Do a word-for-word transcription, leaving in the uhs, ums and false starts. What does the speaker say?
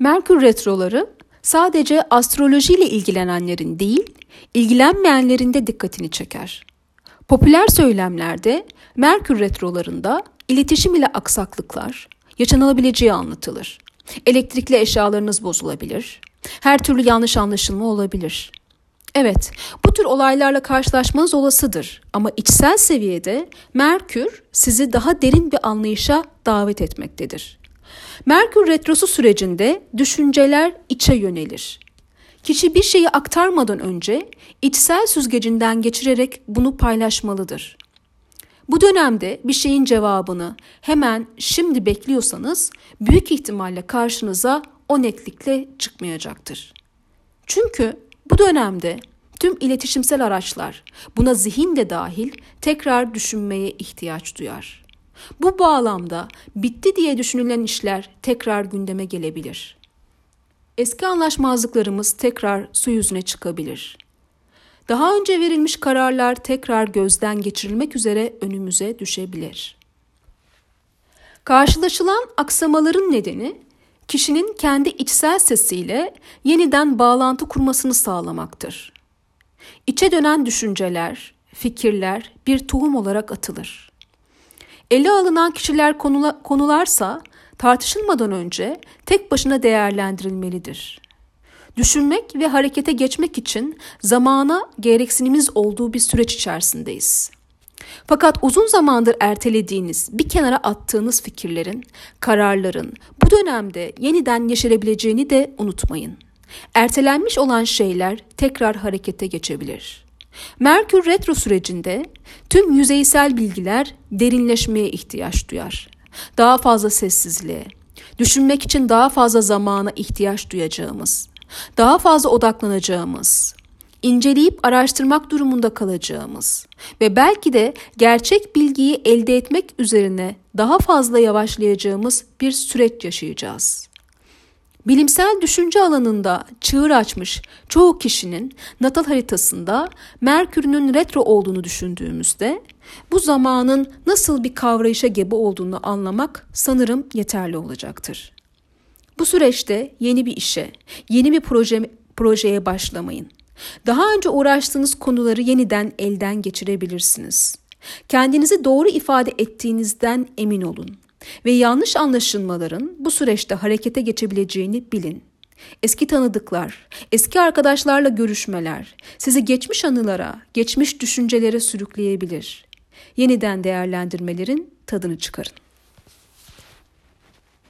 Merkür retroları sadece astrolojiyle ilgilenenlerin değil, ilgilenmeyenlerin de dikkatini çeker. Popüler söylemlerde Merkür retrolarında iletişim ile aksaklıklar yaşanabileceği anlatılır. Elektrikli eşyalarınız bozulabilir, her türlü yanlış anlaşılma olabilir. Evet, bu tür olaylarla karşılaşmanız olasıdır ama içsel seviyede Merkür sizi daha derin bir anlayışa davet etmektedir. Merkür retrosu sürecinde düşünceler içe yönelir. Kişi bir şeyi aktarmadan önce içsel süzgecinden geçirerek bunu paylaşmalıdır. Bu dönemde bir şeyin cevabını hemen şimdi bekliyorsanız büyük ihtimalle karşınıza o netlikle çıkmayacaktır. Çünkü bu dönemde tüm iletişimsel araçlar, buna zihin de dahil, tekrar düşünmeye ihtiyaç duyar. Bu bağlamda bitti diye düşünülen işler tekrar gündeme gelebilir. Eski anlaşmazlıklarımız tekrar su yüzüne çıkabilir. Daha önce verilmiş kararlar tekrar gözden geçirilmek üzere önümüze düşebilir. Karşılaşılan aksamaların nedeni, kişinin kendi içsel sesiyle yeniden bağlantı kurmasını sağlamaktır. İçe dönen düşünceler, fikirler bir tohum olarak atılır. Ele alınan kişiler konula, konularsa tartışılmadan önce tek başına değerlendirilmelidir. Düşünmek ve harekete geçmek için zamana gereksinimiz olduğu bir süreç içerisindeyiz. Fakat uzun zamandır ertelediğiniz, bir kenara attığınız fikirlerin, kararların bu dönemde yeniden yeşerebileceğini de unutmayın. Ertelenmiş olan şeyler tekrar harekete geçebilir. Merkür retro sürecinde tüm yüzeysel bilgiler derinleşmeye ihtiyaç duyar. Daha fazla sessizliğe, düşünmek için daha fazla zamana ihtiyaç duyacağımız, daha fazla odaklanacağımız, inceleyip araştırmak durumunda kalacağımız ve belki de gerçek bilgiyi elde etmek üzerine daha fazla yavaşlayacağımız bir süreç yaşayacağız. Bilimsel düşünce alanında çığır açmış çoğu kişinin natal haritasında Merkür'ün retro olduğunu düşündüğümüzde bu zamanın nasıl bir kavrayışa gebe olduğunu anlamak sanırım yeterli olacaktır. Bu süreçte yeni bir işe, yeni bir proje, projeye başlamayın. Daha önce uğraştığınız konuları yeniden elden geçirebilirsiniz. Kendinizi doğru ifade ettiğinizden emin olun ve yanlış anlaşılmaların bu süreçte harekete geçebileceğini bilin. Eski tanıdıklar, eski arkadaşlarla görüşmeler sizi geçmiş anılara, geçmiş düşüncelere sürükleyebilir. Yeniden değerlendirmelerin tadını çıkarın.